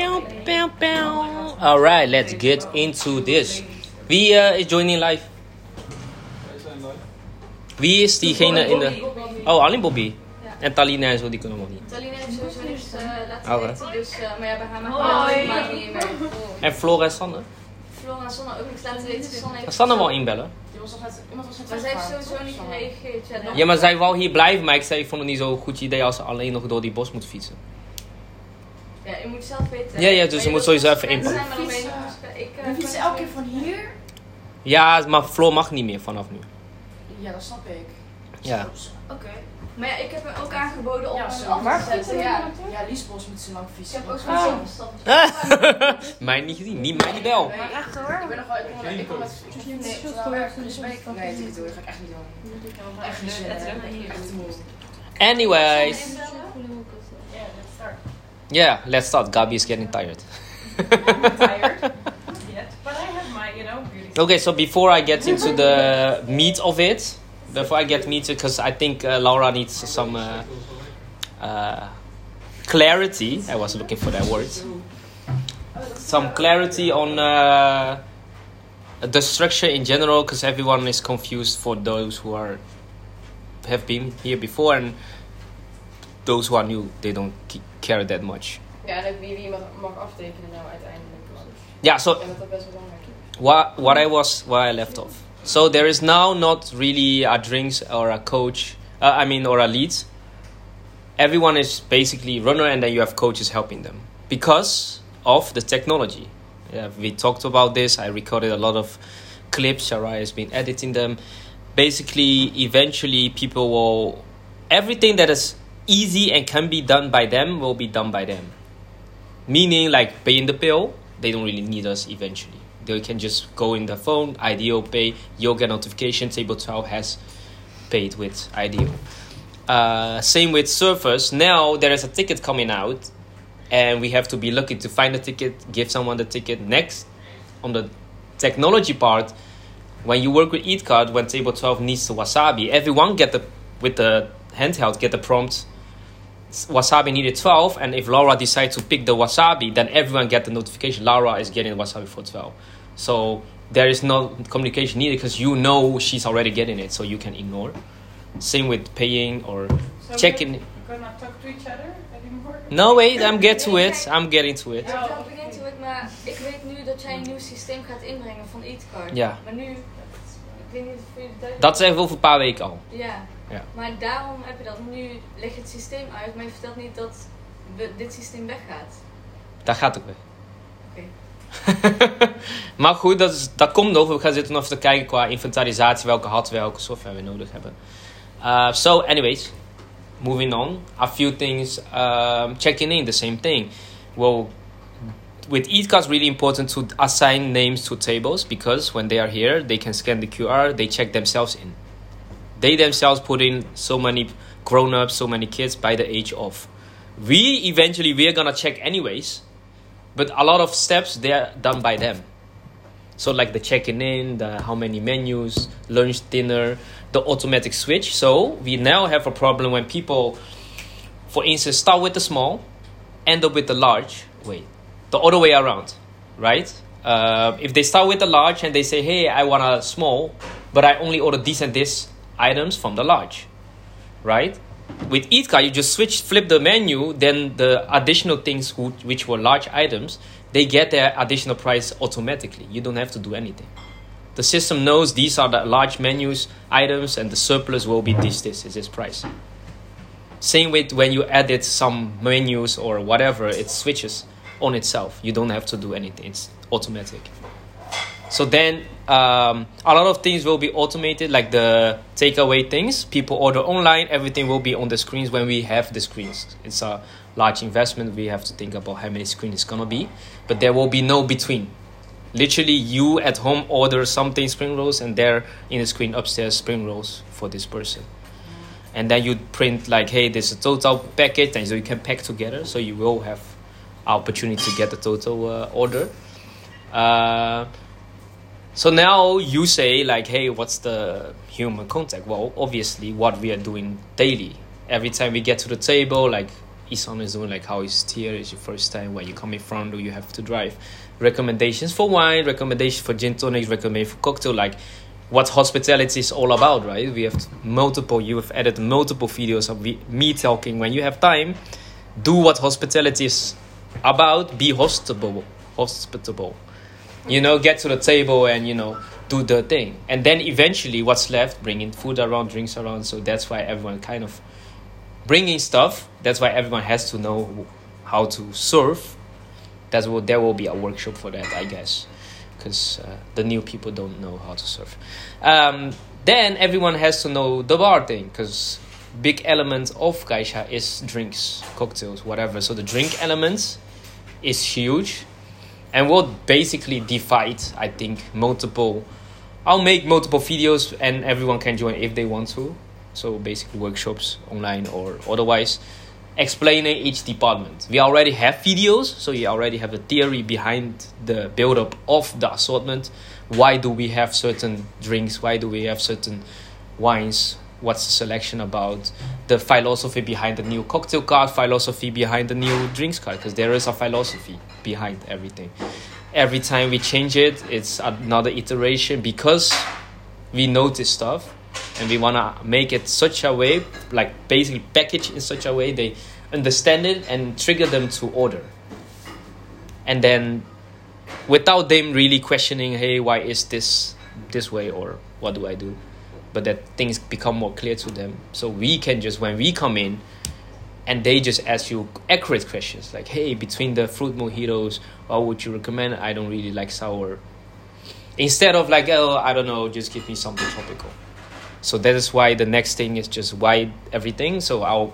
All right, let's get into this. Wie is joining live? Wie is diegene in de... Oh, alleen Bobby. Ja. En Talina en zo, die kunnen we nog niet. Talina heeft sowieso niks laten weten, dus... Maar ja, bij haar maakt het niet meer. En Flora en Sanne? Flora en Sanne ook niks laten weten. Kan Sanne wel inbellen? Maar zij heeft sowieso niet gereageerd. Ja, maar zij wou hier blijven, maar ik zei, ik vond het niet zo'n goed idee als ze alleen nog door die bos moet fietsen. Ja, je moet zelf weten. Ja, dus je moet sowieso even inpakken. We fietsen elke keer van hier? Ja, maar Floor mag niet meer vanaf nu. Ja, dat snap ik. Ja. Oké. Maar ja, ik heb hem ook aangeboden om zo af te zetten. Ja, Liesbos moet zo lang fietsen. Ik heb ook zo'n zelfverstand. Mij niet gezien, niet mijn bel. Maar echt hoor. Ik ben nog wel... Ik kom met... Nee, dit doe ik echt niet doen. Echt niet doen. Anyways. Ja, let's start. Yeah, let's start. Gabi is getting tired. I'm not tired. Okay, so before I get into the meat of it, because I think Laura needs some clarity. I was looking for that word. Some clarity on the structure in general, because everyone is confused for those who have been here before, and those who are new, they don't care that much. Ja, en ook wie mag aftekenen nou uiteindelijk. Ja, zo... What I left off. So there is now not really a drinks or a coach. Or a lead. Everyone is basically runner, and then you have coaches helping them because of the technology. Yeah, we talked about this. I recorded a lot of clips. Sharai has been editing them. Basically, eventually, people will everything that is easy and can be done by them will be done by them. Meaning, like paying the bill, they don't really need us eventually. They can just go in the phone, ideal pay, you'll get notification, table 12 has paid with ideal. Same with surfers. Now there is a ticket coming out and we have to be lucky to find the ticket, give someone the ticket. Next, on the technology part, when you work with EatCard, when table 12 needs the wasabi, everyone with the handheld get the prompt, wasabi needed 12, and if Laura decides to pick the wasabi, then everyone get the notification, Laura is getting wasabi for 12. So there is no communication needed because you know she's already getting it, so you can ignore. Same with paying or checking. We're gonna talk to each other anymore? No, wait, I'm getting to it. Ja, ik begin to it, maar ik weet nu dat jij een nieuw systeem gaat inbrengen van EatCard. Ja. Maar nu, ik weet niet of je dat... Dat zijn we over een paar weken al. Ja. Ja. Maar daarom heb je dat nu, leg je het systeem uit, maar je vertelt niet dat dit systeem weggaat. Dat gaat ook weg. Oké. Okay. Maar goed, dat komt nog. We gaan zitten nog even te kijken qua inventarisatie, welke hardware, welke software we nodig hebben. So anyways, moving on. A few things. Checking in, the same thing. Well, with EatCard it's really important to assign names to tables, because when they are here, they can scan the QR, they check themselves in. They themselves put in so many grown-ups, so many kids by the age of. We're gonna check anyways, but a lot of steps, they're done by them. So like the checking in, the how many menus, lunch, dinner, the automatic switch. So we now have a problem when people, for instance, start with the small, end up with the large. Wait, the other way around, right? If they start with the large and they say, hey, I want a small, but I only order this and this items from the large, right? With EatCard, you just flip the menu, then the additional things which were large items, they get their additional price automatically. You don't have to do anything. The system knows these are the large menus, items, and the surplus will be this price. Same with when you edit some menus or whatever, it switches on itself. You don't have to do anything. It's automatic. So then a lot of things will be automated, like the takeaway things. People order online. Everything will be on the screens when we have the screens. It's a large investment. We have to think about how many screens it's going to be. But there will be no between. Literally, you at home order something, spring rolls, and there in the screen upstairs, spring rolls for this person. And then you print like, hey, there's a total package, and so you can pack together. So you will have an opportunity to get the total order. So now you say like, hey, what's the human contact? Well, obviously what we are doing daily. Every time we get to the table, like Islam is doing, like how it's here, it's your first time, where you're coming from, do you have to drive, recommendations for wine, recommendations for gin tonics, recommendation for cocktail, like what hospitality is all about, right? We have multiple, you have added multiple videos of me talking. When you have time, do what hospitality is about, be hospitable, you know, get to the table and, you know, do the thing. And then eventually what's left, bringing food around, drinks around. So that's why everyone kind of bringing stuff. That's why everyone has to know how to serve. There will be a workshop for that, I guess, because the new people don't know how to serve. Then everyone has to know the bar thing, because big element of Geisha is drinks, cocktails, whatever. So the drink element is huge. And we'll basically divide, I think, multiple... I'll make multiple videos and everyone can join if they want to. So basically workshops, online or otherwise, explaining each department. We already have videos, so you already have a theory behind the build-up of the assortment. Why do we have certain drinks? Why do we have certain wines? What's the selection about? The philosophy behind the new cocktail card, philosophy behind the new drinks card, because there is a philosophy behind everything. Every time we change it, it's another iteration, because we notice stuff and we want to make it such a way, like basically package in such a way they understand it and trigger them to order. And then without them really questioning, hey, why is this way, or what do I do? But that things become more clear to them. So we can just, when we come in and they just ask you accurate questions like, hey, between the fruit mojitos, what would you recommend? I don't really like sour. Instead of like, oh, I don't know, just give me something tropical. So that is why the next thing is just why everything. So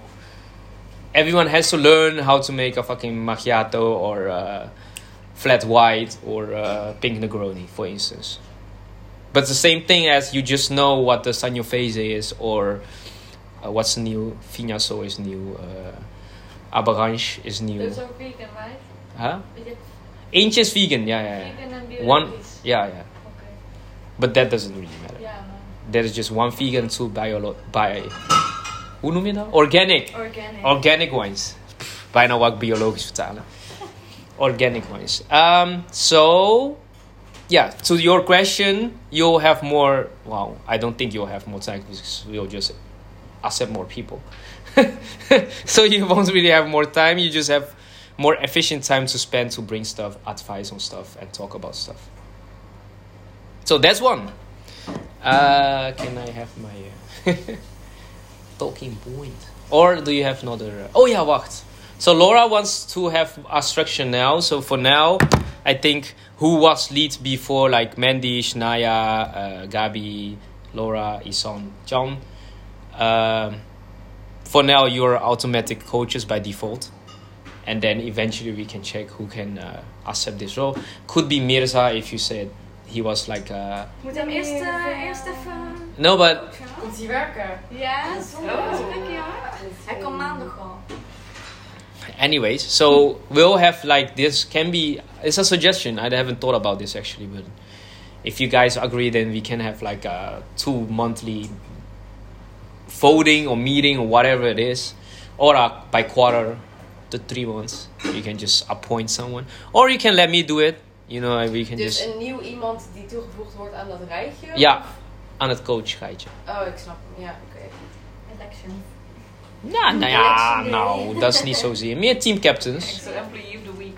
everyone has to learn how to make a fucking macchiato or flat white or pink Negroni, for instance. But the same thing as you just know what the Sanyo phase is, or what's new, finaso is new, Abarange is new. Those are vegan, right? Huh? Eentje is vegan, yeah. Vegan and biologisch. One, yeah. Okay. But that doesn't really matter. Yeah. There is just one vegan, two hoe noem je dat? Organic wines. Bijna wat ik biologisch vertalen. Organic wines. So... yeah, to your question, you'll have more... well, I don't think you'll have more time, because we'll just accept more people. So you won't really have more time. You just have more efficient time to spend to bring stuff, advice on stuff, and talk about stuff. So that's one. Can I have my talking point? Or do you have another... oh yeah, wacht. So Laura wants to have a structure now. So for now, I think... who was lead before, like Mandy, Shania, Gabi, Laura, Isan, John. For now, you're automatic coaches by default. And then eventually we can check who can accept this role. Could be Mirza if you said he was like... moet hem eerst even... no, but... komt hij werken? Ja, zondag, ja. Hij komt maandag al. Anyways, so we'll have like this can be... it's a suggestion. I haven't thought about this actually, but if you guys agree, then we can have like a 2-monthly voting or meeting or whatever it is, or by quarter to 3 months, you can just appoint someone, or you can let me do it. You know, we can dus just. Een nieuw iemand die toegevoegd wordt aan dat rijtje. Ja, aan het coachrijtje. Oh, ik snap. Ja, oké. Election. Nou, dat is niet zozeer. Meer teamcaptains. Extra employee of the week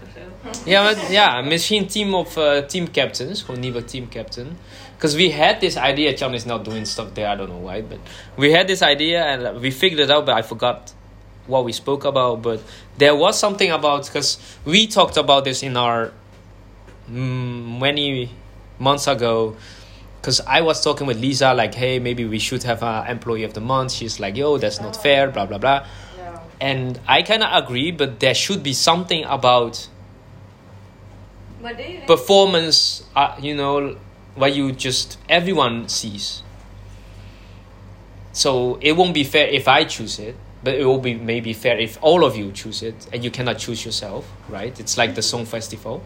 of zo. Ja, misschien team of teamcaptains. Gewoon nieuwe teamcaptain. Because we had this idea. Chan is not doing stuff there. I don't know why. But we had this idea and we figured it out. But I forgot what we spoke about. But there was something about... because we talked about this in our... many months ago... because I was talking with Lisa, like, hey, maybe we should have an employee of the month. She's like, yo, that's not fair, blah, blah, blah. Yeah. And I kind of agree, but there should be something about performance, you know, where you just, everyone sees. So it won't be fair if I choose it, but it will be maybe fair if all of you choose it, and you cannot choose yourself, right? It's like the Song Festival.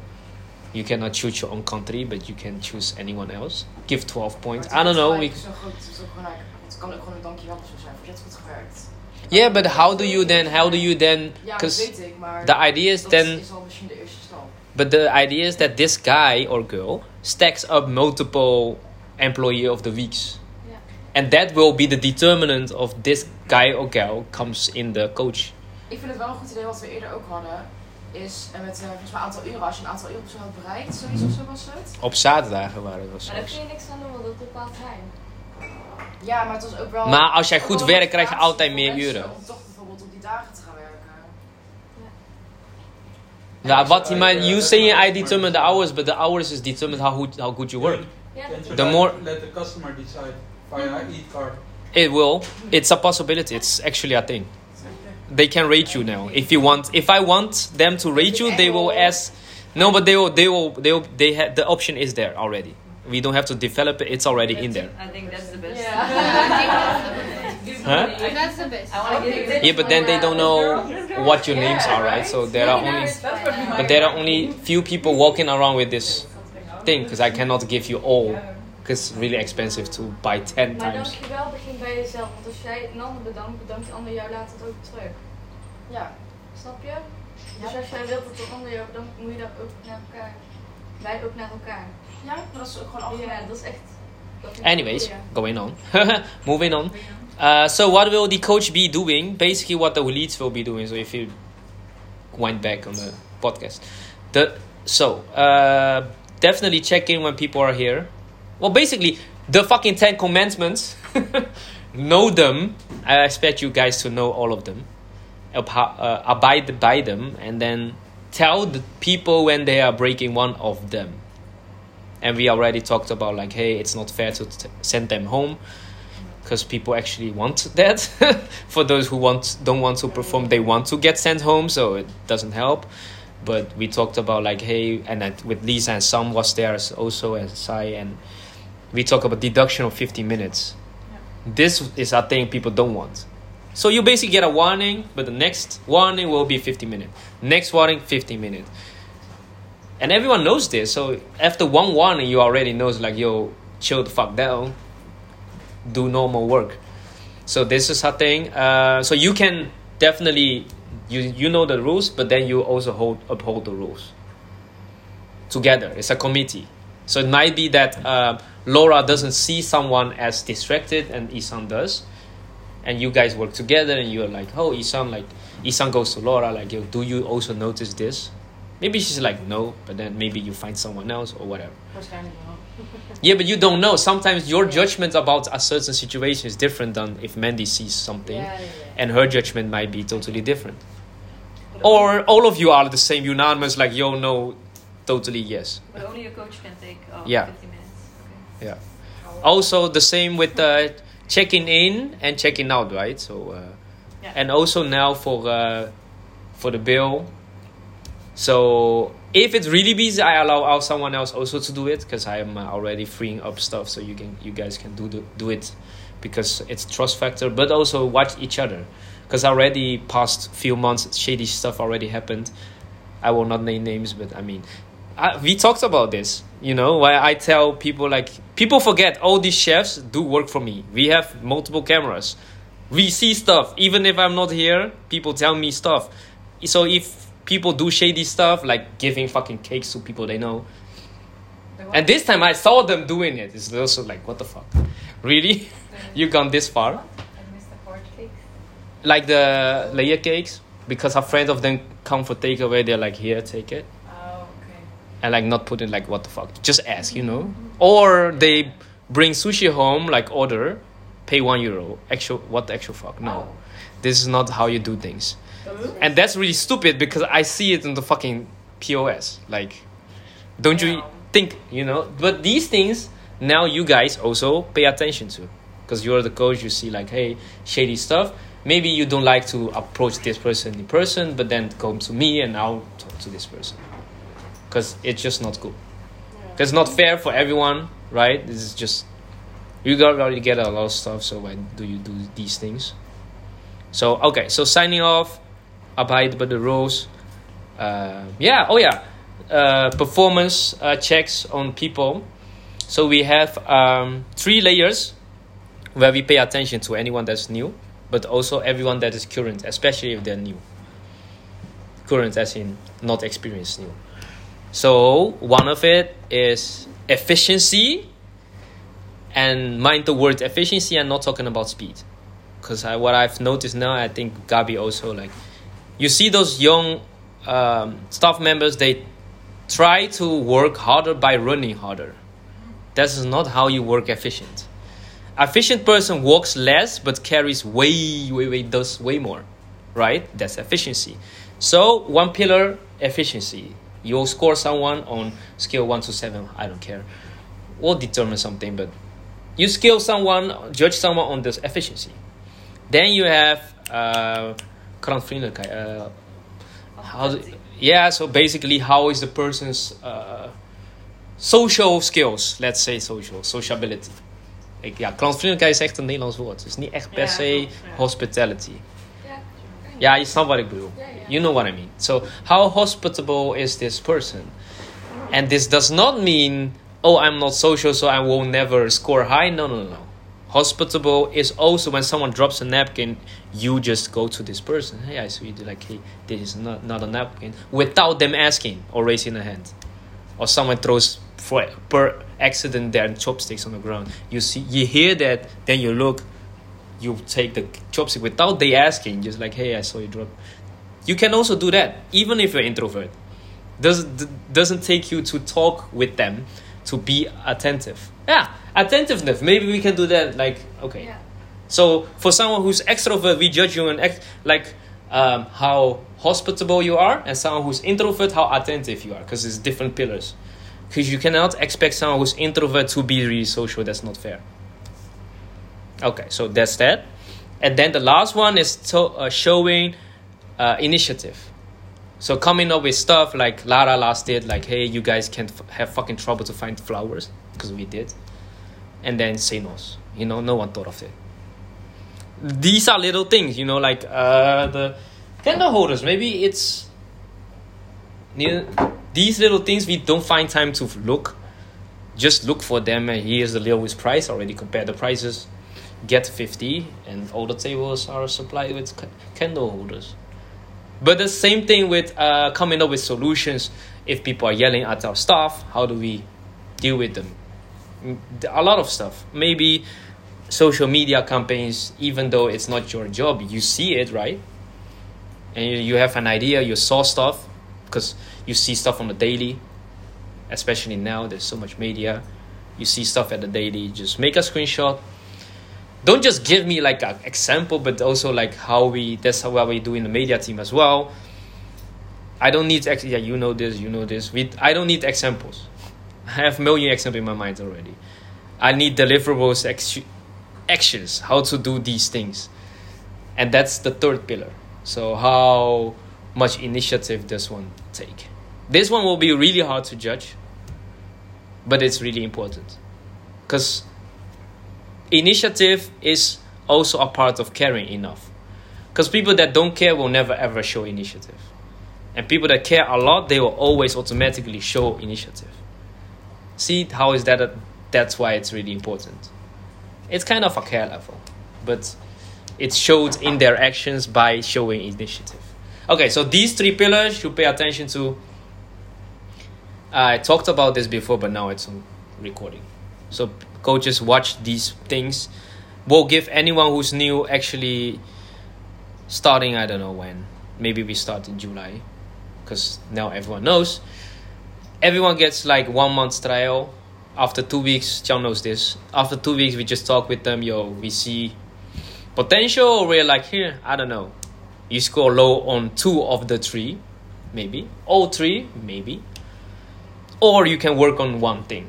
You cannot choose your own country, but you can choose anyone else. Give 12 points. I don't know. Het is zo goed. Het kan ook gewoon een dankjewel of zo zijn. Heb je het goed gewerkt? Yeah, but how do you then... Ja, dat weet ik, maar the idea is dat then, is al misschien de eerste stap. But the idea is that this guy or girl stacks up multiple employee of the weeks. Yeah. And that will be the determinant of this guy or girl comes in the coach. Ik vind het wel een goed idee wat we eerder ook hadden. Is met volgens mij een aantal uren, als je een aantal uur op zo'n had bereikt, zoiets of zo was het. Op zaterdagen waren het wel zo. Maar daar kun je niks aan doen, want dat bepaalt hij. Ja, maar het was ook wel. Maar als jij goed werkt, krijg je altijd meer uren. Om toch bijvoorbeeld op die dagen te gaan werken. Ja, wat hij maar. You saying I determine the hours, but the hours is determined how good you work. Yeah, the more. Let the customer decide via EatCard. It will. It's a possibility. It's actually a thing. They can rate you now. If I want them to rate you, they will ask. No, but they will. They have the option is there already. We don't have to develop it. It's already in there. I think that's the best. Yeah. Huh? That's the best. Yeah, but then they don't know what your names are, right? So there are only few people walking around with this thing because I cannot give you all. It's really expensive to buy 10 maar times. Maar dankjewel begint bij jezelf. Want als jij een ander bedankt de ander jou later ook terug. Ja. Snap je? Ja. Dus als jij wilt dat de ander jou bedankt, moet je dat ook naar elkaar. Wij ook naar elkaar. Ja, dat is ook gewoon algemeen. Ja, dat is echt. Anyways, going on. Moving on. So what will the coach be doing? Basically what the leads will be doing. So if you wind back on the podcast. So definitely check in when people are here. Well, basically, the fucking 10 commandments. Know them. I expect you guys to know all of them. Abide by them. And then tell the people when they are breaking one of them. And we already talked about like, hey, it's not fair to send them home. Because people actually want that. For those who don't want to perform, they want to get sent home. So it doesn't help. But we talked about like, hey, and with Lisa and Sam was there also and Sai and... We talk about deduction of 15 minutes. Yeah. This is a thing people don't want. So you basically get a warning, but the next warning will be 15 minutes. Next warning, 15 minutes. And everyone knows this. So after one warning, you already know, like, yo, chill the fuck down. Do normal work. So this is a thing. So you can definitely, you know the rules, but then you also uphold the rules. Together. It's a committee. So it might be that... Laura doesn't see someone as distracted and Isan does. And you guys work together and you're like, oh, Isan goes to Laura, like, yo, do you also notice this? Maybe she's like, no, but then maybe you find someone else or whatever. Yeah, but you don't know. Sometimes your judgment about a certain situation is different than if Mandy sees something. Yeah. And her judgment might be totally different. Or all of you are the same, unanimous, like, yo, no, totally yes. But only a coach can take 50 minutes. Yeah. Also the same with checking in and checking out, right? So, and also now for the bill. So if it's really busy, I allow someone else also to do it because I am already freeing up stuff. So you guys can do it because it's trust factor. But also watch each other because already past few months shady stuff already happened. I will not name names, but I mean. We talked about this, you know, where I tell people like, people forget all these chefs do work for me. We have multiple cameras. We see stuff. Even if I'm not here, people tell me stuff. So if people do shady stuff, like giving fucking cakes to people they know. And this time I saw them doing it. It's also like, what the fuck? Really? You've gone this far? I missed the pork cakes. Like the layer cakes? Because a friend of them come for takeaway. They're like, here, take it. And like not put in like what the fuck, just ask, you know. Or they bring sushi home, like order, pay €1. Actual, what the actual fuck? No, this is not how you do things. And that's really stupid because I see it in the fucking POS. Like, don't you think, you know? But these things now you guys also pay attention to because you're the coach. You see like, hey, shady stuff. Maybe you don't like to approach this person in person, but then come to me and I'll talk to this person. Because it's just not cool. Yeah. It's not fair for everyone, right? This is just... You already get a lot of stuff, so why do you do these things? So, okay. So, signing off. Abide by the rules. Performance checks on people. So, we have 3 layers where we pay attention to anyone that's new. but also everyone that is current, especially if they're new. Current as in not experienced new. So one of it is efficiency, and mind the word efficiency and not talking about speed, because what I've noticed now, I think Gabi also, like, you see those young staff members, they try to work harder by running harder. That is not how you work efficient. Efficient person walks less but carries does way more, right? That's efficiency. So one pillar, efficiency. You'll score someone on scale 1 to 7. I don't care. We'll determine something, but you scale someone, judge someone on this efficiency. Then you have klantvriendelijkheid. So basically, how is the person's social skills? Let's say sociability. Klantvriendelijkheid is echt een Nederlands woord. Het is niet echt per se hospitality. Yeah, it's not what I do. You know what I mean. So how hospitable is this person? And this does not mean, oh, I'm not social, so I will never score high. No. Hospitable is also when someone drops a napkin, you just go to this person. Hey, I saw you do hey, this is not a napkin. Without them asking or raising a hand. Or someone throws per accident their chopsticks on the ground. You hear that, then you look. You take the chopstick without they asking, just hey, I saw you drop. You can also do that, even if you're introvert. Doesn't take you to talk with them, to be attentive. Yeah, attentiveness. Maybe we can do that. Okay. Yeah. So for someone who's extrovert, we judge you on how hospitable you are, and someone who's introvert, how attentive you are, because it's different pillars. Because you cannot expect someone who's introvert to be really social. That's not fair. Okay, so that's that. And then the last one is showing initiative. So coming up with stuff like Lara last did, hey, you guys can have fucking trouble to find flowers, because we did. And then Senos. No one thought of it. These are little things, the candle holders. Maybe it's... these little things we don't find time to look. Just look for them, and here's the lowest price already. Compare the prices. Get 50, and all the tables are supplied with candle holders. But the same thing with coming up with solutions. If people are yelling at our staff, how do we deal with them? A lot of stuff. Maybe social media campaigns, even though it's not your job, you see it, right? And you have an idea, you saw stuff, because you see stuff on the daily. Especially now, there's so much media. You see stuff at the daily, just make a screenshot. Don't just give me an example, but also that's how we do in the media team as well. I don't need you know this. I don't need examples. I have a million examples in my mind already. I need deliverables, actions, how to do these things. And that's the third pillar. So how much initiative does one take? This one will be really hard to judge, but it's really important, because initiative is also a part of caring enough, because people that don't care will never ever show initiative, and people that care a lot, they will always automatically show initiative. See, how is that? That's why it's really important. It's kind of a care level, but it's showed in their actions by showing initiative. Okay, so these three pillars you pay attention to. I talked about this before, but now it's on recording. So coaches, watch these things. We'll give anyone who's new, actually starting, I don't know when. Maybe we start in July, because now everyone knows. Everyone gets 1 month trial. After 2 weeks, Chan knows this. After 2 weeks, we just talk with them. We see potential, or we're here, I don't know. You score low on 2 of the 3, maybe. All 3, maybe. Or you can work on one thing.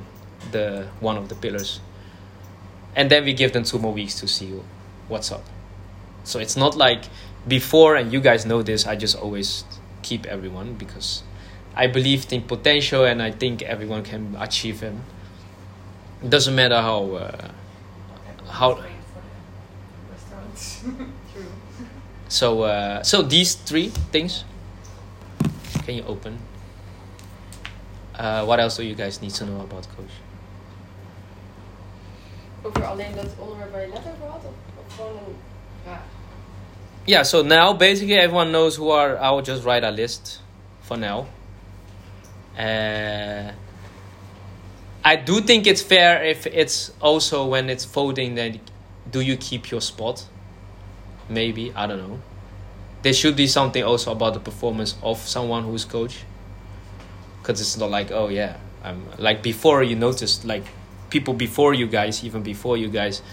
The one of the pillars, and then we give them 2 more weeks to see what's up. So it's not before, and you guys know this, I just always keep everyone, because I believe in potential, and I think everyone can achieve them. It doesn't matter how. So these 3 things. Can you open? What else do you guys need to know about coach? Over alleen dat onderwerp bij letter gehad? Of gewoon een vraag? yeah, so now basically everyone knows who are. I will just write a list for now. I do think it's fair if it's also when it's voting, then do you keep your spot? Maybe, I don't know. There should be something also about the performance of someone who's coach. Because it's not like, oh yeah, I'm like before you noticed, like people before you guys, even before you guys,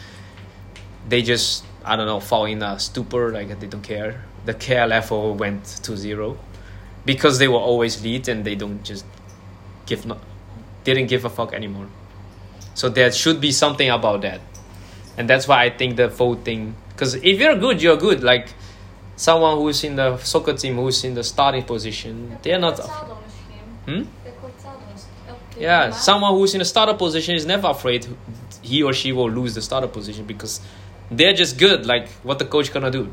they just, I don't know, fall in a stupor, like they don't care. The care level went to zero because they were always lead and they don't just didn't give a fuck anymore. So there should be something about that. And that's why I think the voting, because if you're good, you're good. Like someone who's in the soccer team, who's in the starting position, they're not. Yeah, someone who's in a starter position is never afraid he or she will lose the starter position because they're just good. Like, what the coach gonna do?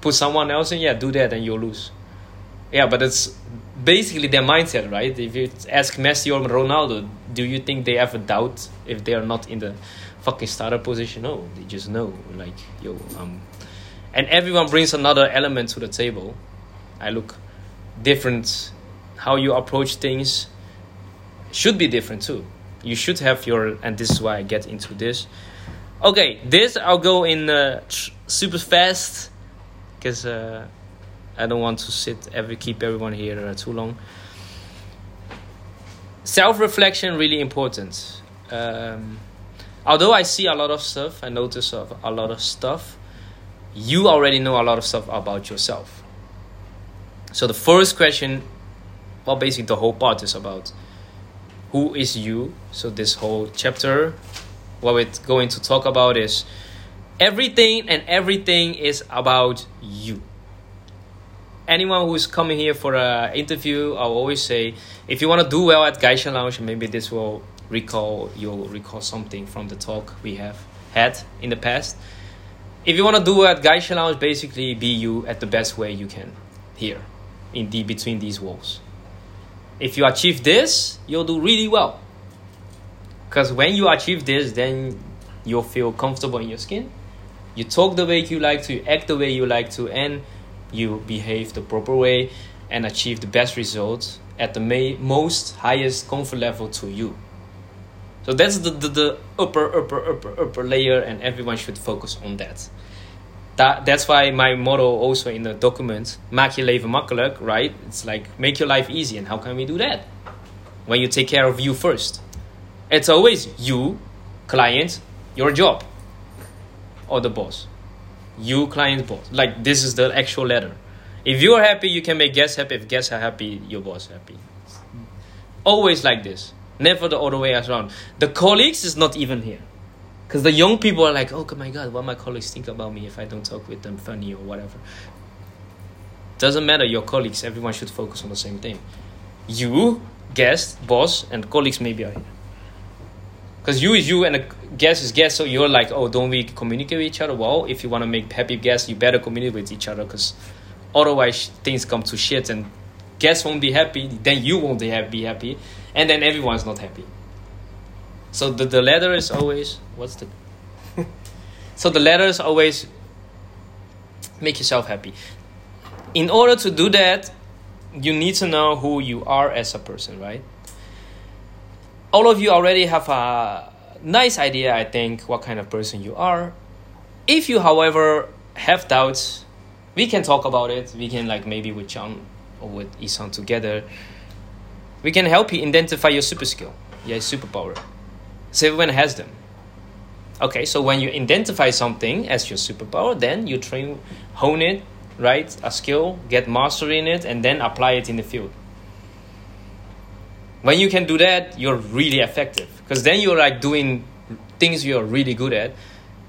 Put someone else in? Yeah, do that and you'll lose. Yeah, but it's basically their mindset, right? If you ask Messi or Ronaldo, do you think they ever doubt if they are not in the fucking starter position? No, they just know. Like, yo, and everyone brings another element to the table. I look different. How you approach things should be different too. You should have your, and this is why I get into this. Okay, this I'll go in super fast because I don't want to keep everyone here too long. Self-reflection really important. Although I see a lot of stuff, I notice a lot of stuff. You already know a lot of stuff about yourself. So the first question. Well, basically the whole part is about who is you. So this whole chapter, what we're going to talk about is everything, and everything is about you. Anyone who's coming here for an interview, I'll always say, if you want to do well at Geisha Lounge, maybe this will recall something from the talk we have had in the past. If you want to do well at Geisha Lounge, basically be you at the best way you can here in between these walls. If you achieve this, you'll do really well. Because when you achieve this, then you'll feel comfortable in your skin. You talk the way you like to, you act the way you like to, and you behave the proper way and achieve the best results at the most highest comfort level to you. So that's the upper layer, and everyone should focus on that. That's why my motto also in the document, maak je leven makkelijk, right? It's like, make your life easy. And how can we do that? When you take care of you first. It's always you, client, your job. Or the boss. You, client, boss. Like, this is the actual ladder. If you're happy, you can make guests happy. If guests are happy, your boss happy. Always like this. Never the other way around. The colleagues is not even here. Because the young people are like, oh my god, what my colleagues think about me if I don't talk with them funny or whatever. Doesn't matter, your colleagues, everyone should focus on the same thing. You, guest, boss, and colleagues maybe are here. Because you is you and a guest is guest, so you're like, oh, don't we communicate with each other? Well, if you want to make happy guests, you better communicate with each other, because otherwise things come to shit and guests won't be happy, then you won't be happy, and then everyone's not happy. So the ladder is always... So the ladder is always... Make yourself happy. In order to do that, you need to know who you are as a person, right? All of you already have a nice idea, I think, what kind of person you are. If you, however, have doubts, we can talk about it. We can, like, maybe with Chan or with Isan together, we can help you identify your super skill, your superpower. So everyone has them. Okay, so when you identify something as your superpower, then you train, hone it, right? A skill, get mastery in it, and then apply it in the field. When you can do that, you're really effective. Because then you're like doing things you're really good at.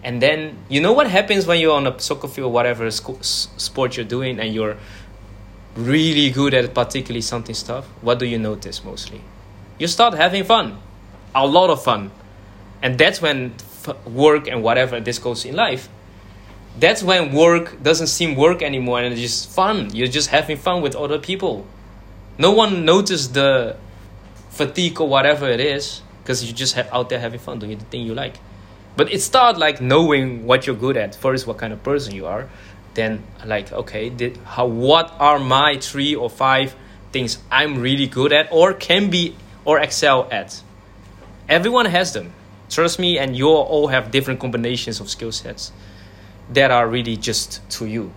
And then, you know what happens when you're on a soccer field, whatever sport you're doing, and you're really good at particularly something stuff? What do you notice mostly? You start having fun. A lot of fun. And that's when work and whatever this goes in life, that's when work doesn't seem work anymore, and it's just fun. You're just having fun with other people. No one noticed the fatigue or whatever it is, because you're just out there having fun doing the thing you like. But it starts like knowing what you're good at first, what kind of person you are, then like, okay, what are my 3 or 5 things I'm really good at or can be or excel at? Everyone has them. Trust me, and you all have different combinations of skill sets that are really just to you.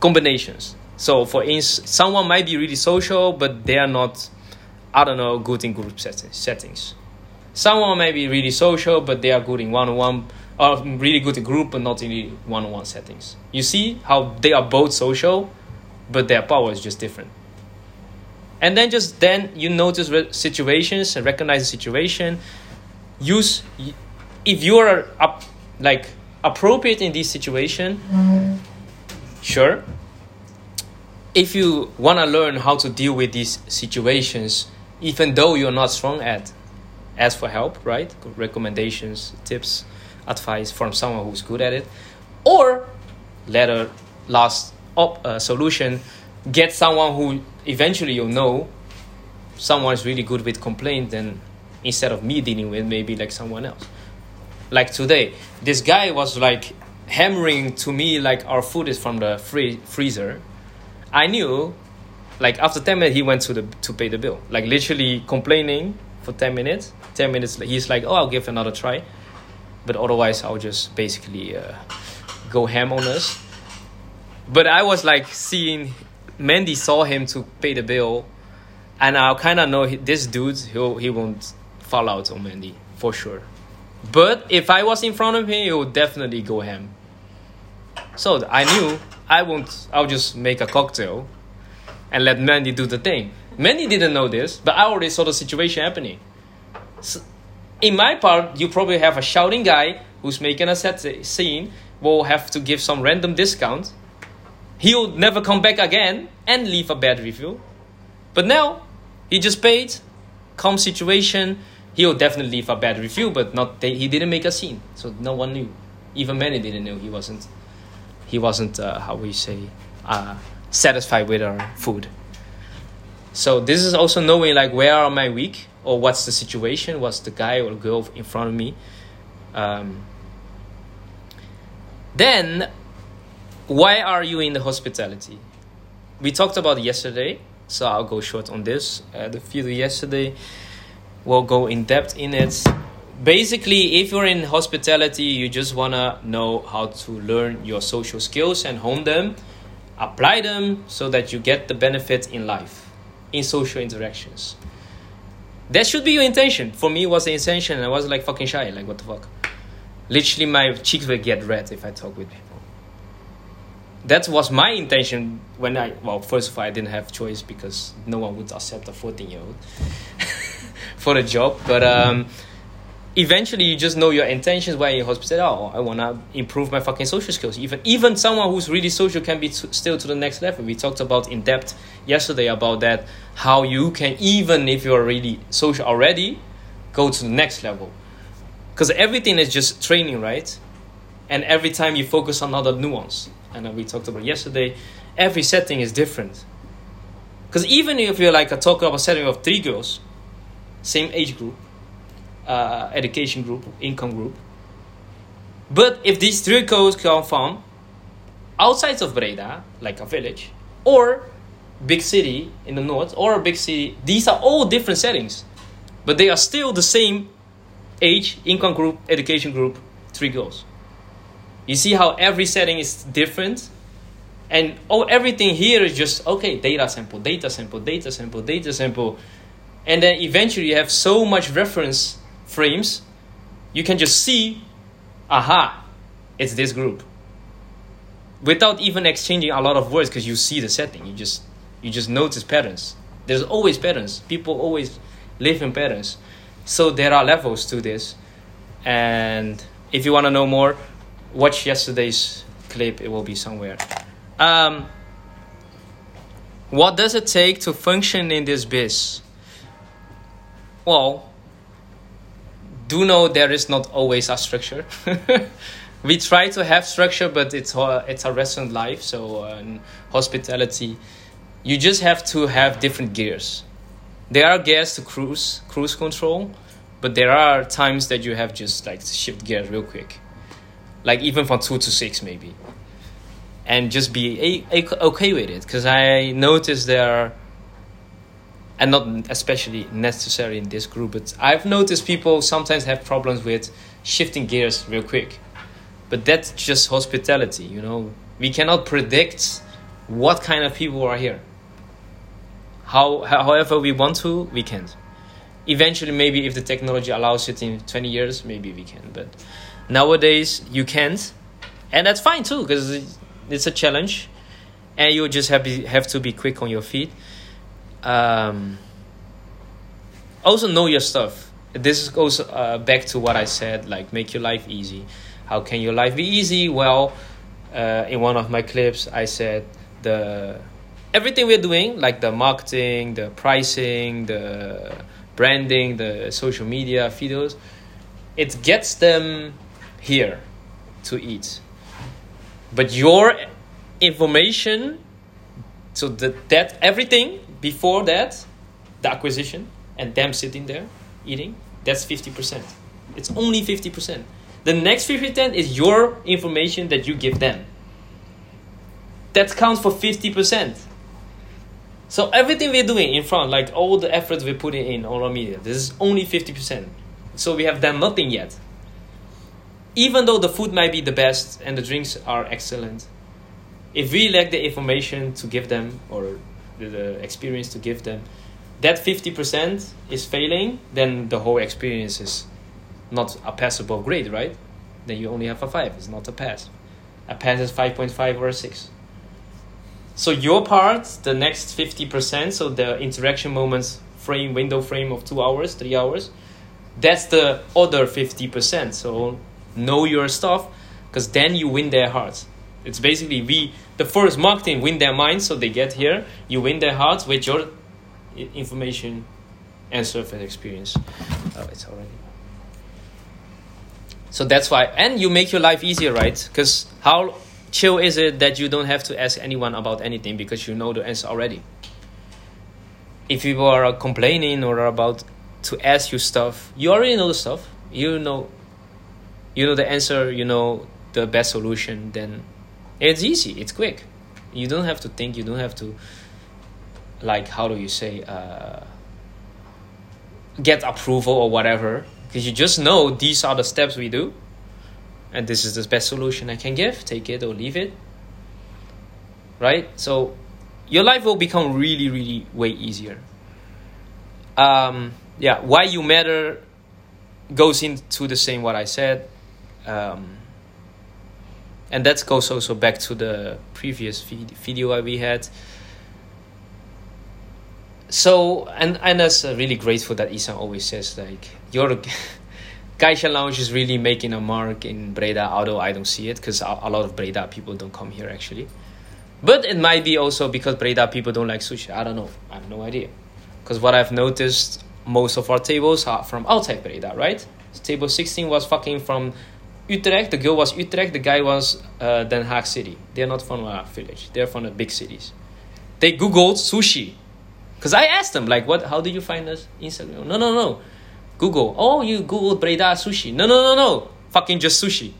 Combinations. So for instance, someone might be really social, but they are not, I don't know, good in group settings. Someone may be really social, but they are good in one-on-one, or really good in group, but not in one-on-one settings. You see how they are both social, but their power is just different. And then you notice situations and recognize the situation. If you are appropriate in this situation, sure. If you want to learn how to deal with these situations, even though you're not strong at, ask for help, right? Recommendations, tips, advice from someone who's good at it. Or solution, get someone who eventually you'll know someone is really good with complaint, and instead of me dealing with, maybe like someone else. Like today, this guy was like hammering to me like our food is from the freezer. I knew, like after 10 minutes, he went to pay the bill. Like literally complaining for 10 minutes. 10 minutes, he's like, oh, I'll give another try. But otherwise, I'll just basically go ham on us. But I was like Mandy saw him to pay the bill. And I kind of know this dude, he won't fall out on Mandy, for sure. But if I was in front of him, he would definitely go ham. So I knew I'll just make a cocktail and let Mandy do the thing. Mandy didn't know this, but I already saw the situation happening. So in my part, you probably have a shouting guy who's making a scene, will have to give some random discount. He'll never come back again and leave a bad review. But now, he just paid, calm situation, he'll definitely leave a bad review, but he didn't make a scene. So no one knew. Even Manny didn't know he wasn't satisfied with our food. So this is also knowing like, where am I weak? Or what's the situation? What's the guy or girl in front of me? Then, why are you in the hospitality? We talked about yesterday, so I'll go short on this. The video yesterday, we'll go in depth in it. Basically, if you're in hospitality, you just want to know how to learn your social skills and hone them, apply them so that you get the benefit in life, in social interactions. That should be your intention. For me, it was the intention. I was like fucking shy, like what the fuck. Literally, my cheeks would get red if I talk with people. That was my intention when first of all, I didn't have choice because no one would accept a 14-year-old for the job. But eventually, you just know your intentions why you hospital. Oh, I want to improve my fucking social skills. Even someone who's really social can be still to the next level. We talked about in depth yesterday about that, how you can, even if you're really social already, go to the next level. Because everything is just training, right? And every time you focus on another nuance. And we talked about yesterday, every setting is different. Because even if you're like talking about a setting of 3 girls, same age group, education group, income group. But if these 3 girls come from outside of Breda, like a village, or big city in the north, or a big city, these are all different settings. But they are still the same age, income group, education group, 3 girls. You see how every setting is different? And everything here is just, okay, data sample, data sample, data sample, data sample. And then eventually you have so much reference frames, you can just see, aha, it's this group. Without even exchanging a lot of words, because you see the setting. You just notice patterns. There's always patterns. People always live in patterns. So there are levels to this. And if you want to know more, watch yesterday's clip, it will be somewhere. What does it take to function in this biz? Well, do know there is not always a structure. We try to have structure, but it's a restaurant life, so in hospitality, you just have to have different gears. There are gears to cruise control, but there are times that you have just like to shift gears real quick. Like even from 2 to 6 maybe. and just be okay with it. Because I noticed there, and not especially necessary in this group, but I've noticed people sometimes have problems with shifting gears real quick. But that's just hospitality, you know. We cannot predict what kind of people are here. However we want to, we can't. Eventually, maybe if the technology allows it in 20 years, maybe we can. But nowadays, you can't. And that's fine too, because it's a challenge. And you just have to be quick on your feet. Also know your stuff. This goes back to what I said, like make your life easy. How can your life be easy? Well, in one of my clips, I said everything we're doing, like the marketing, the pricing, the branding, the social media videos, it gets them here to eat. But your information, so that everything before that, the acquisition and them sitting there eating, that's 50%. It's only 50%. The next 50% is your information that you give them. That counts for 50%. So everything we're doing in front, like all the efforts we're putting in on our media, this is only 50%. So we have done nothing yet. Even though the food might be the best and the drinks are excellent, if we lack the information to give them or the experience to give them, that 50% is failing, then the whole experience is not a passable grade, right? Then you only have a 5. It's not a pass. A pass is 5.5 or a 6. So your part, the next 50%, so the interaction moments frame, window frame of 2 hours, 3 hours, that's the other 50%. So know your stuff, because then you win their hearts. It's basically the first marketing win their minds, so they get here. You win their hearts with your information and service experience. Oh, it's already. So that's why, and you make your life easier, right? Because how chill is it that you don't have to ask anyone about anything because you know the answer already? If people are complaining or are about to ask you stuff, you already know the stuff. You know the answer. You know the best solution. Then it's easy. It's quick. You don't have to think. You don't have to, like, how do you say, get approval or whatever. Because you just know these are the steps we do. And this is the best solution I can give. Take it or leave it. Right? So your life will become really, really way easier. Why you matter goes into the same what I said. And that goes also back to the previous video we had. So, and that's really grateful that Isan always says, like, your Geisha Lounge is really making a mark in Breda, although I don't see it, because a lot of Breda people don't come here, actually. But it might be also because Breda people don't like sushi. I don't know. I have no idea. Because what I've noticed, most of our tables are from outside Breda, right? So table 16 was fucking from Utrecht. The girl was Utrecht. The guy was Den Haag city. They're not from a village. They're from the big cities. They Googled sushi. Because I asked them, like, what? How did you find us? Instagram? No. Google. Oh, you Googled Breda sushi. No. Fucking just sushi.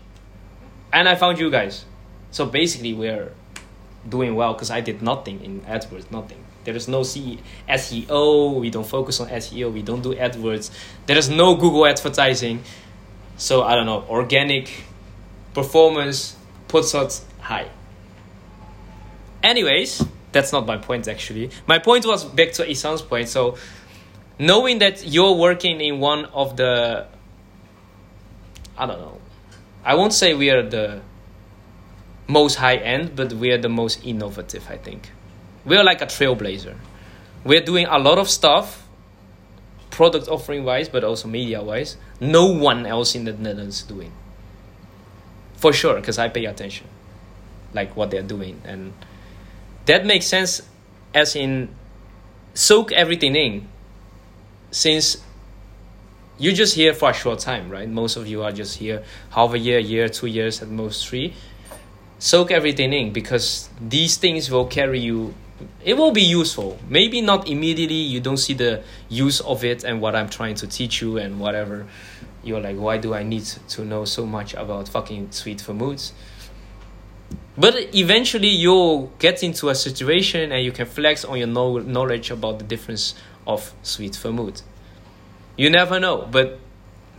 And I found you guys. So basically, we're doing well because I did nothing in AdWords. Nothing. There is no SEO. We don't focus on SEO. We don't do AdWords. There is no Google advertising. So, I don't know. Organic performance puts us high. Anyways, that's not my point, actually. My point was back to Isan's point. So, knowing that you're working in one of the... I don't know. I won't say we are the most high-end, but we are the most innovative, I think. We're like a trailblazer. We're doing a lot of stuff, product offering-wise, but also media-wise, no one else in the Netherlands is doing. For sure, because I pay attention. Like, what they're doing, and... that makes sense, as in soak everything in, since you're just here for a short time, right? Most of you are just here half a year, 2 years, at most 3. Soak everything in, because these things will carry you. It will be useful. Maybe not immediately. You don't see the use of it and what I'm trying to teach you and whatever. You're like, why do I need to know so much about fucking sweet vermouths? But eventually you'll get into a situation and you can flex on your knowledge about the difference of sweet vermouth. You never know, but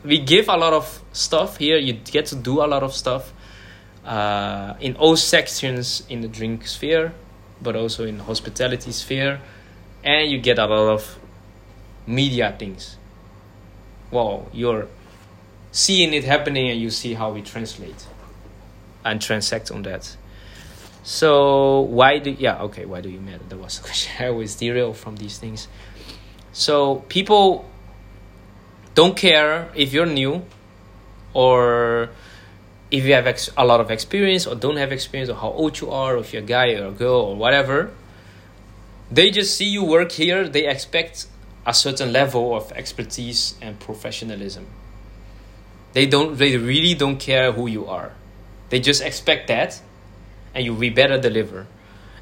we give a lot of stuff here. You get to do a lot of stuff in all sections in the drink sphere, but also in hospitality sphere. And you get a lot of media things. Well, you're seeing it happening and you see how we translate and transact on that. So why do you matter? That was the question. I always derail from these things. So people don't care if you're new or if you have a lot of experience or don't have experience, or how old you are, or if you're a guy or a girl or whatever. They just see you work here. They expect a certain level of expertise and professionalism. They really don't care who you are. They just expect that, and you we better deliver.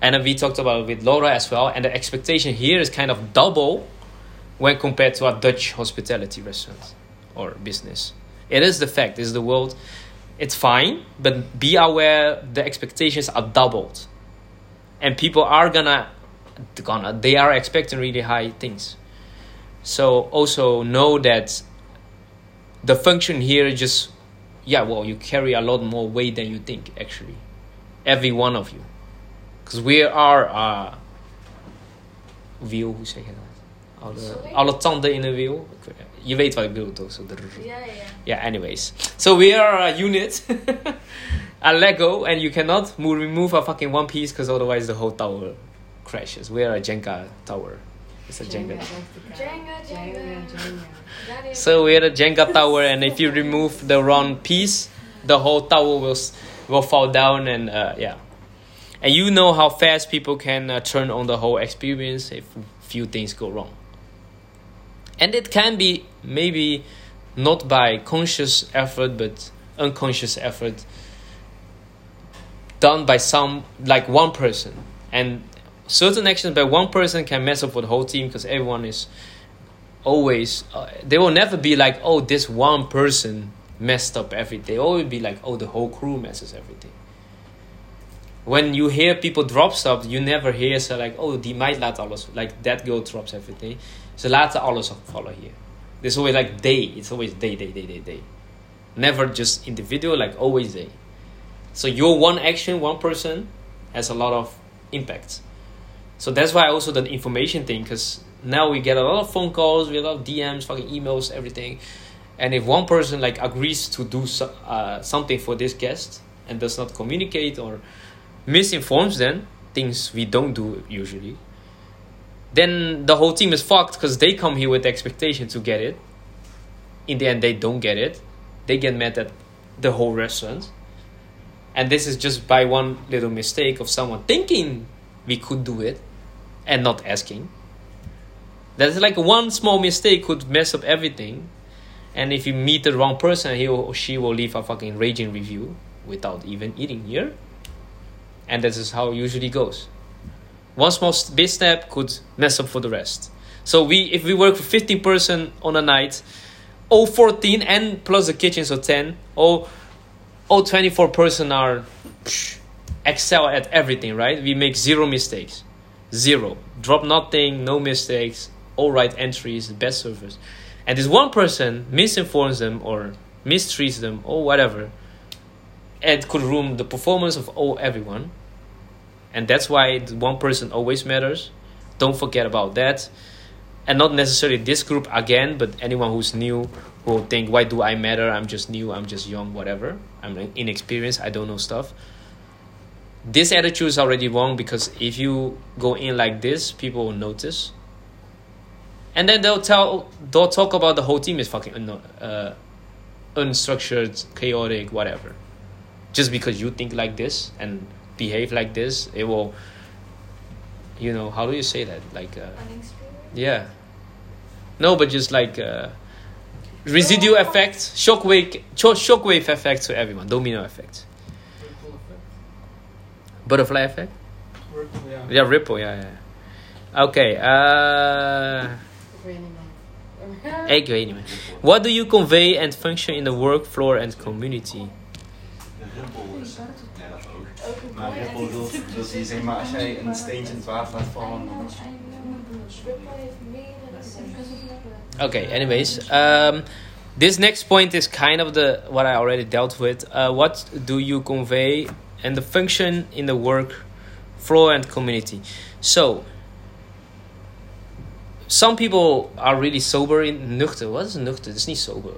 And then we talked about it with Laura as well, and the expectation here is kind of double when compared to a Dutch hospitality restaurant or business. It is the fact, it's the world. It's fine, but be aware the expectations are doubled. And people are they are expecting really high things. So also know that the function here is just, you carry a lot more weight than you think, actually. Every one of you. Because we are a wiel, hoe zeg je dat? Alle tanden in een wiel. Je weet wat ik bedoel, toch? So, yeah, anyways. So we are a unit. A Lego. And you cannot remove a fucking one piece because otherwise the whole tower crashes. We are a Jenga tower. It's a Jenga. Jenga. So we had a Jenga tower, and if you remove the wrong piece, the whole tower will fall down, and and you know how fast people can turn on the whole experience if few things go wrong. And it can be maybe not by conscious effort, but unconscious effort done by one person, and certain actions by one person can mess up with the whole team, because everyone is always... they will never be like, oh, this one person messed up everything. They always be like, oh, the whole crew messes everything. When you hear people drop stuff, you never hear, so like, oh, die meid laat alles... Like, that girl drops everything. So laten alles vallen hier. There's always like they. It's always they. Never just individual, like always they. So your one action, one person, has a lot of impact. So that's why also that information thing, because now we get a lot of phone calls, we get a lot of DMs, fucking emails, everything. And if one person agrees to do something for this guest and does not communicate or misinforms them, things we don't do usually, then the whole team is fucked, because they come here with the expectation to get it. In the end, they don't get it. They get mad at the whole restaurant. And this is just by one little mistake of someone thinking we could do it and not asking. That's like one small mistake could mess up everything. And if you meet the wrong person, he or she will leave a fucking raging review without even eating here. And this is how it usually goes. One small misstep could mess up for the rest. So if we work for 15 person on a night, all 14 and plus the kitchen, so 10, all 24 person are... excel at everything, right? We make zero mistakes. Zero. Drop nothing, no mistakes, all right entries, the best servers. And this one person misinforms them or mistreats them or whatever, it could ruin the performance of everyone. And that's why the one person always matters. Don't forget about that. And not necessarily this group again, but anyone who's new will think, why do I matter? I'm just new, I'm just young, whatever. I'm inexperienced, I don't know stuff. This attitude is already wrong, because if you go in like this, people will notice. And then they'll talk about the whole team is fucking unstructured, chaotic, whatever. Just because you think like this and behave like this, it will, how do you say that? Yeah. No, but just residual effect, shockwave effect to everyone, domino effect. Butterfly effect? Ripple, yeah. Yeah, ripple, yeah. Okay. Ik weet niet meer. What do you convey and function in the work floor and community? De ripple is... Ja, dat ook. Maar Ripple wil die zeg maar, als jij een steentje in het water laat vallen. Okay, anyways, this next point is kind of the what I already dealt with. What do you convey and the function in the work flow and community? So, some people are really sober in nuchter. What is nuchter? It's not sober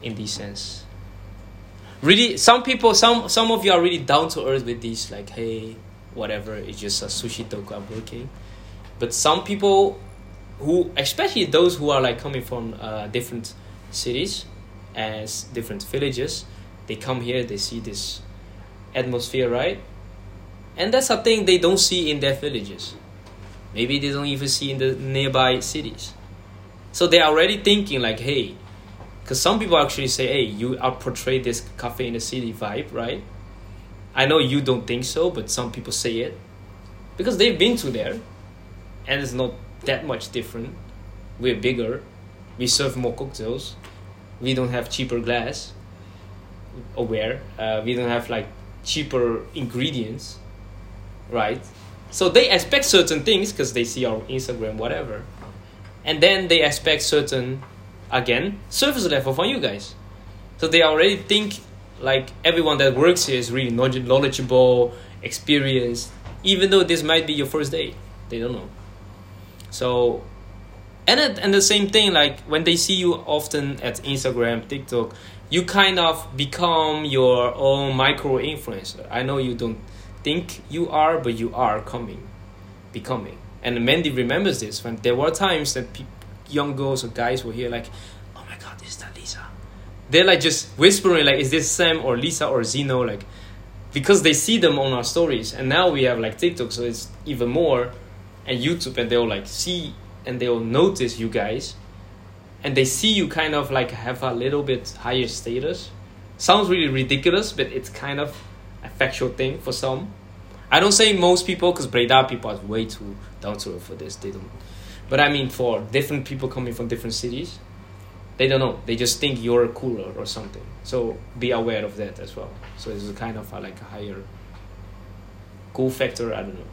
in this sense. Really, some people, some of you are really down to earth with this, like, hey, whatever, it's just a sushi toku I'm working. But some people who, especially those who are like coming from different cities and different villages, they come here, they see this atmosphere, right? And that's a thing they don't see in their villages. Maybe they don't even see in the nearby cities. So they're already thinking like, hey, because some people actually say, hey, you are portrayed this cafe in the city vibe, right? I know you don't think so, but some people say it because they've been to there and it's not that much different. We're bigger. We serve more cocktails. We don't have cheaper glass. Aware. We don't have like cheaper ingredients, right? So they expect certain things because they see our Instagram, whatever. And then they expect certain... Again, service level from you guys. So they already think like everyone that works here is really knowledgeable, experienced, even though this might be your first day. They don't know. So, and the same thing, like when they see you often at Instagram, TikTok, you kind of become your own micro-influencer. I know you don't think you are, but you are becoming. And Mandy remembers this when there were times that young girls or guys were here like, oh my god, is that Lisa? They're like just whispering like, is this Sam or Lisa or Zeno? Like, because they see them on our stories. And now we have like TikTok, so it's even more, and YouTube, and they'll like see and they'll notice you guys, and they see you kind of like have a little bit higher status. Sounds really ridiculous, but it's kind of a factual thing for some. I don't say most people, because Breda people are way too down to earth for this. They don't. But I mean, for different people coming from different cities, they don't know. They just think you're cooler or something. So be aware of that as well. So it's kind of like a higher cool factor. I don't know.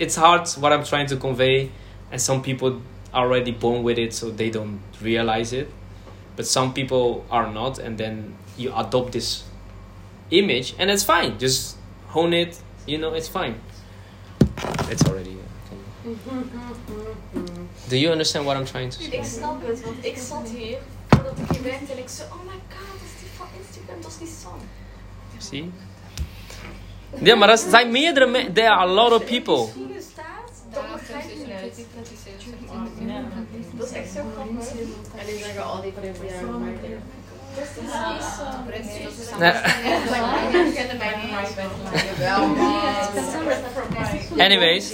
It's hard what I'm trying to convey. And some people are already born with it, so they don't realize it. But some people are not. And then you adopt this image. And it's fine. Just hone it. You know, it's fine. It's already... Do you understand what I'm trying to say? Ik snap het, want ik zat hier voordat ik hier werkte en ik zei, oh my god, dat is die van Instagram, dat is die Sam. Zie? Ja, maar er zijn meerdere mensen, there are a lot of people. Dat is echt zo grappig. En die zeggen al die dingen. Anyways,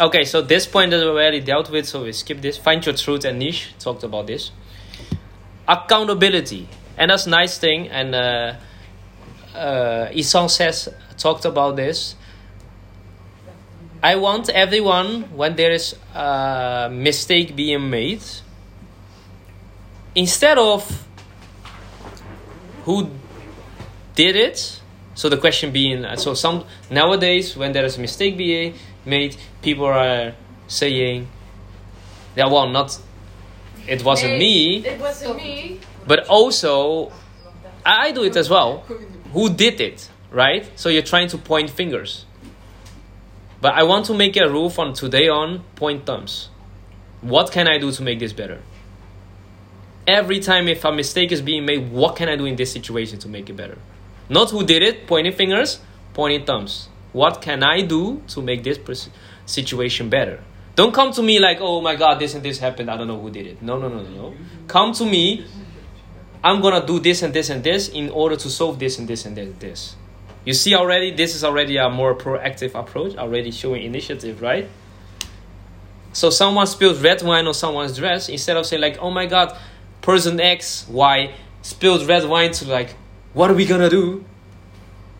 okay, so this point is already dealt with, so we skip this. Find your truth and niche, talked about this. Accountability, and that's a nice thing, and Isan says, talked about this. I want everyone, when there is a mistake being made, instead of who did it, so the question being, so some nowadays when there is a mistake being made, people are saying that, well, not it wasn't me, it wasn't me, but also I do it as well. Who did it, right? So you're trying to point fingers, but I want to make a rule from today on, point thumbs. What can I do to make this better? Every time if a mistake is being made, what can I do in this situation to make it better? Not who did it, pointing fingers, pointing thumbs. What can I do to make this situation better? Don't come to me like, oh my god, this and this happened, I don't know who did it. No. Come to me, I'm going to do this and this and this in order to solve this and this and this. You see already, this is already a more proactive approach, already showing initiative, right? So someone spills red wine on someone's dress, instead of saying like, oh my god, person X, Y spilled red wine, to like, what are we gonna do?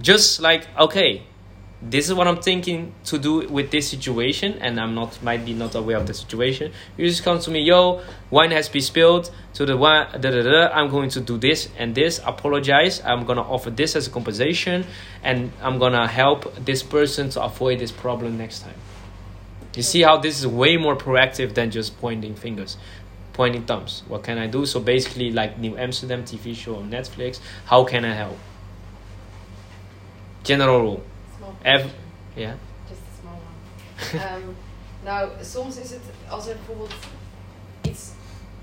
Just like, okay, this is what I'm thinking to do with this situation, and I'm not, might be not aware of the situation. You just come to me, yo, wine has been spilled to the wine, I'm going to do this and this, apologize, I'm gonna offer this as a compensation, and I'm gonna help this person to avoid this problem next time. You see how this is way more proactive than just pointing fingers, pointing thumbs. What can I do? So basically, like New Amsterdam TV show on Netflix, how can I help? General rule. Yeah. Just a small one. Nou, soms is het, als er bijvoorbeeld iets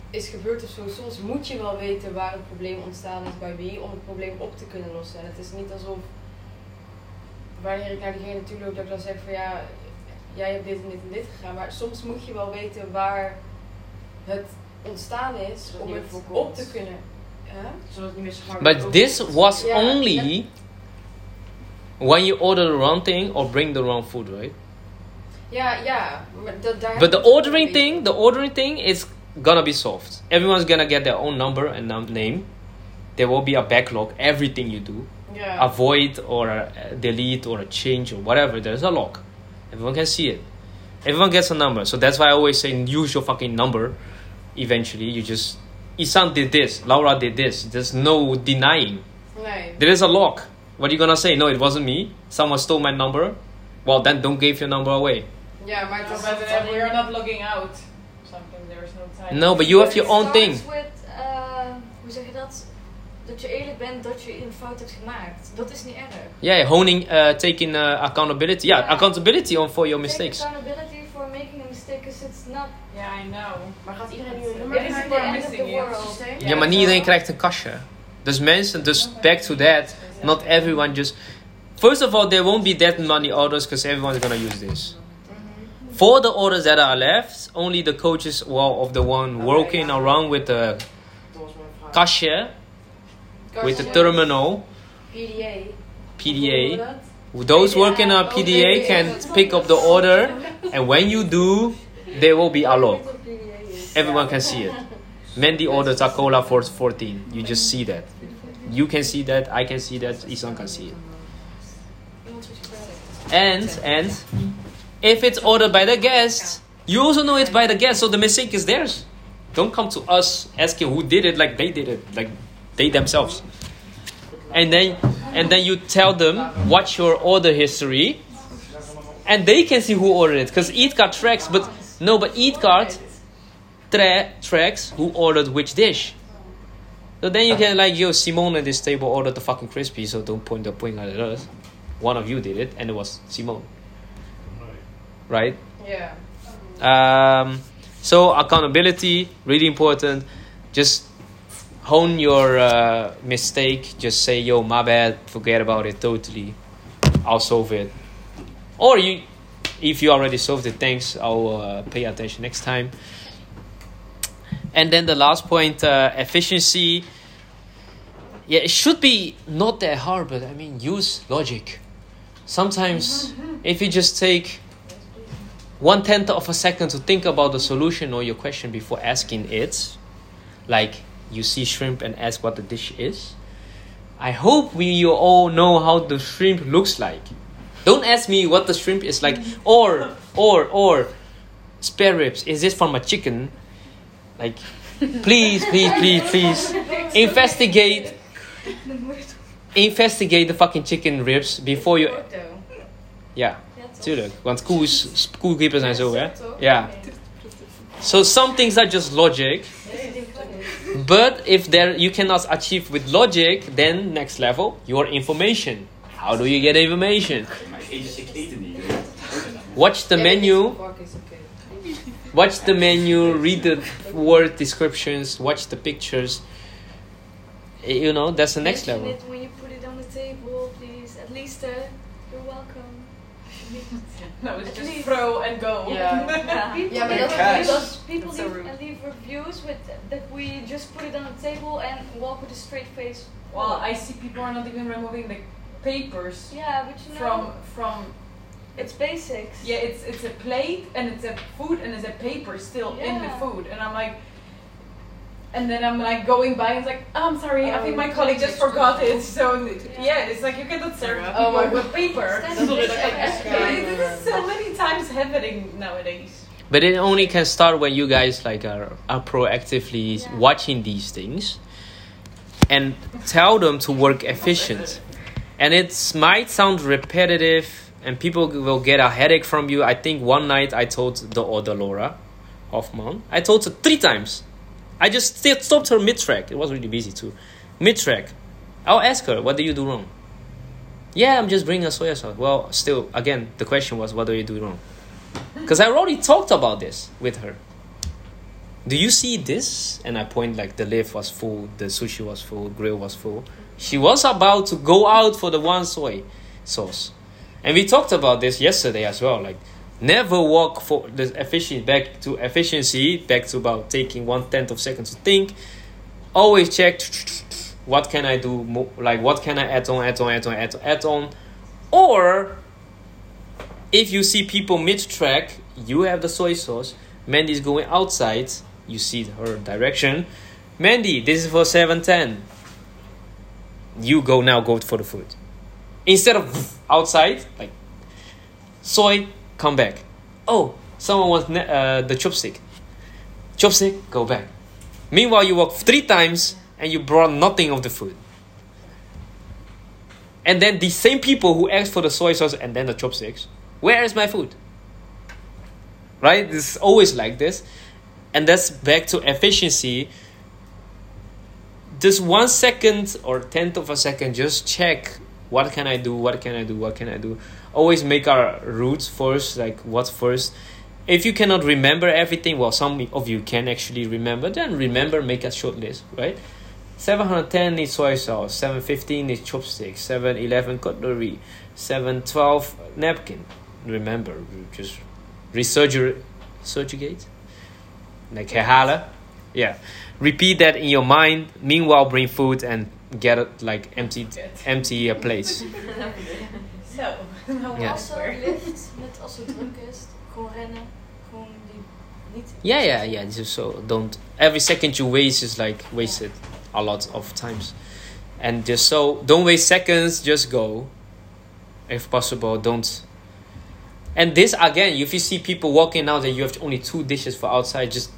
is gebeurd of zo, soms moet je wel weten waar het probleem ontstaan is bij wie, om het probleem op te kunnen lossen. En het is niet alsof, wanneer ik naar diegene toe loop, dat ik dan zeg van ja, jij hebt dit en dit en dit gegaan. Maar soms moet je wel weten waar het ontstaan is, om het op te kunnen. Huh? Zodat het niet meer schaam. But this was only... when you order the wrong thing or bring the wrong food, right? Yeah, yeah. But the ordering thing is gonna be solved. Everyone's gonna get their own number and name. There will be a backlog. Everything you do, avoid or delete or change or whatever, there's a log. Everyone can see it. Everyone gets a number. So that's why I always say use your fucking number. Eventually, you just, Isan did this, Laura did this. There's no denying. Right. There is a log. What are you gonna say? No, it wasn't me. Someone stole my number. Well, then don't give your number away. Yeah, my but we are not logging out. Something, there is no time. No, but you have your own thing. With, hoe zeg je dat? Dat je eerlijk bent dat je een fout hebt gemaakt. Dat is niet erg. Yeah, honing, taking accountability. Yeah, accountability on for your mistakes. Accountability for making a mistake, because it's not. Yeah, I know. Maar gaat iedereen nu een nummer? It is the end of the world. Ja, maar niet iedereen krijgt een kastje. Dus mensen, dus back to that. Not everyone just... First of all, there won't be that many orders because everyone's going to use this. Mm-hmm. For the orders that are left, only the coaches of the one working around with the cashier, with the terminal, PDA. Those working on PDA can pick up the order, and when you do, there will be a log. Everyone can see it. Mandy orders a cola for 14. You just see that. You can see that, I can see that, Isan can see it. And if it's ordered by the guests, you also know it's by the guests, so the mistake is theirs. Don't come to us asking who did it, like they themselves. And then you tell them what's your order history, and they can see who ordered it, because EatCard tracks, but EatCard tracks who ordered which dish. So then you can like, yo, Simone at this table ordered the fucking crispy, so don't point the point at us. One of you did it, and it was Simone. Right? Yeah. So accountability, really important. Just hone your mistake. Just say, yo, my bad. Forget about it totally. I'll solve it. Or you, if you already solved it, thanks. I'll pay attention next time. And then the last point, efficiency. Yeah, it should be not that hard, but I mean, use logic. Sometimes, if you just take 1/10 of a second to think about the solution or your question before asking it, like you see shrimp and ask what the dish is. I hope you all know how the shrimp looks like. Don't ask me what the shrimp is like, or spare ribs. Is this from a chicken? Like, please, investigate the fucking chicken ribs before you... Ja, tuurlijk. Want koelkippen zijn zo, hè? Ja. So some things are just logic. But if there you cannot achieve with logic, then next level, your information. How do you get information? Watch the menu... Watch the menu, read the word descriptions, watch the pictures. You know, that's the next level. Mention it when you put it on the table, please. At least, you're welcome. No, it's just throw and go. Yeah. People leave reviews with that we just put it on the table and walk with a straight face. Well, I see people are not even removing the papers. Yeah, but you know. From it's basics. Yeah, it's a plate and it's a food and it's a paper still in the food. And I'm like, And then I'm like going by and it's like, oh, I'm sorry, I think my colleague just forgot it. So yeah, it's like you cannot serve people with paper. This is so many times happening nowadays. But it only can start when you guys like are proactively watching these things and tell them to work efficient. And it might sound repetitive and people will get a headache from you. I think one night I told the other Laura Hoffman, I told her 3 times. I just stopped her mid-track. It was really busy too. Mid-track. I'll ask her, what do you do wrong? Yeah, I'm just bringing a soya sauce. Well, still, again, the question was, what do you do wrong? Because I already talked about this with her. Do you see this? And I point like the lift was full, the sushi was full, grill was full. She was about to go out for the one soy sauce. And we talked about this yesterday as well. Like, never walk for the efficient back to efficiency, back to about taking 1/10 of a second to think. Always check, what can I do? Like, what can I add on? Or, if you see people mid-track, you have the soy sauce. Mandy's going outside. You see her direction. Mandy, this is for 7:10. You go for the food. Instead of outside, like, soy, come back. Oh, someone wants the chopstick. Chopstick, go back. Meanwhile, you walk 3 times and you brought nothing of the food. And then the same people who asked for the soy sauce and then the chopsticks, where is my food? Right? It's always like this. And that's back to efficiency. Just 1 second or 1/10 of a second, just check, what can I do? Always make our routes first, like what's first. If you cannot remember everything, well, some of you can actually remember, then make a short list, right? 710 is soy sauce, 715 is chopsticks, 711 cutlery, 712 napkin. Remember, just resurgate. Like herhalen. Yeah. Repeat that in your mind. Meanwhile, bring food and get it, like empty plates. Zo. Also lift met als het druk is, gewoon rennen, gewoon die niet. Yeah. This is so don't. Every second you waste is like wasted a lot of times, and just so don't waste seconds. Just go, if possible. Don't. And this again, if you see people walking out and you have only 2 dishes for outside, just.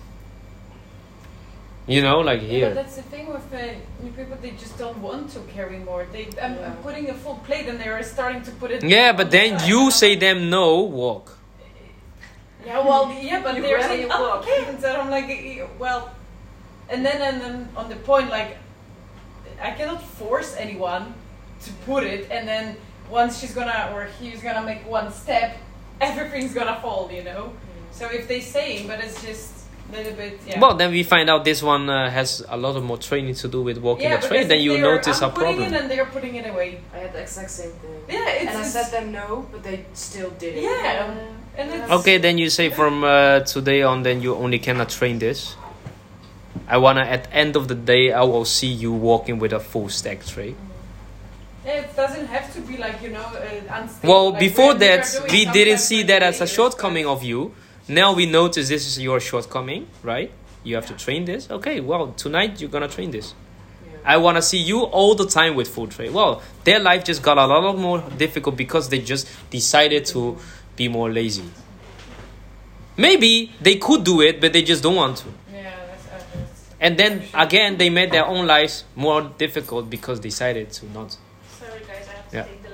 You know, like here. Yeah, that's the thing with new people, they just don't want to carry more. I'm putting a full plate and they're starting to put it... Yeah, but then you say them no, walk. Yeah, well, yeah, but they're saying, oh, okay. And so I'm like, well... And then on the point, like, I cannot force anyone to put it. And then once he's gonna make 1 step, everything's gonna fall, you know? So if they say, but it's just... Little bit, yeah. Well, then we find out this one has a lot of more training to do with walking the train. Then you notice a problem. Putting it and they're putting it away. I had the exact same thing. Yeah, I said them no, but they still did it. Yeah. And okay, then you say from today on, then you only cannot train this. I wanna at the end of the day, I will see you walking with a full stack tray. Yeah, it doesn't have to be like unstable. Well, like before that, we didn't see that as a shortcoming of you. Now we notice this is your shortcoming, right? You have to train this. Okay, well, tonight you're going to train this. Yeah. I want to see you all the time with full tray. Well, their life just got a lot more difficult because they just decided to be more lazy. Maybe they could do it, but they just don't want to. Yeah, that's and then, again, they made their own lives more difficult because they decided to not. Sorry, guys, I have to take that.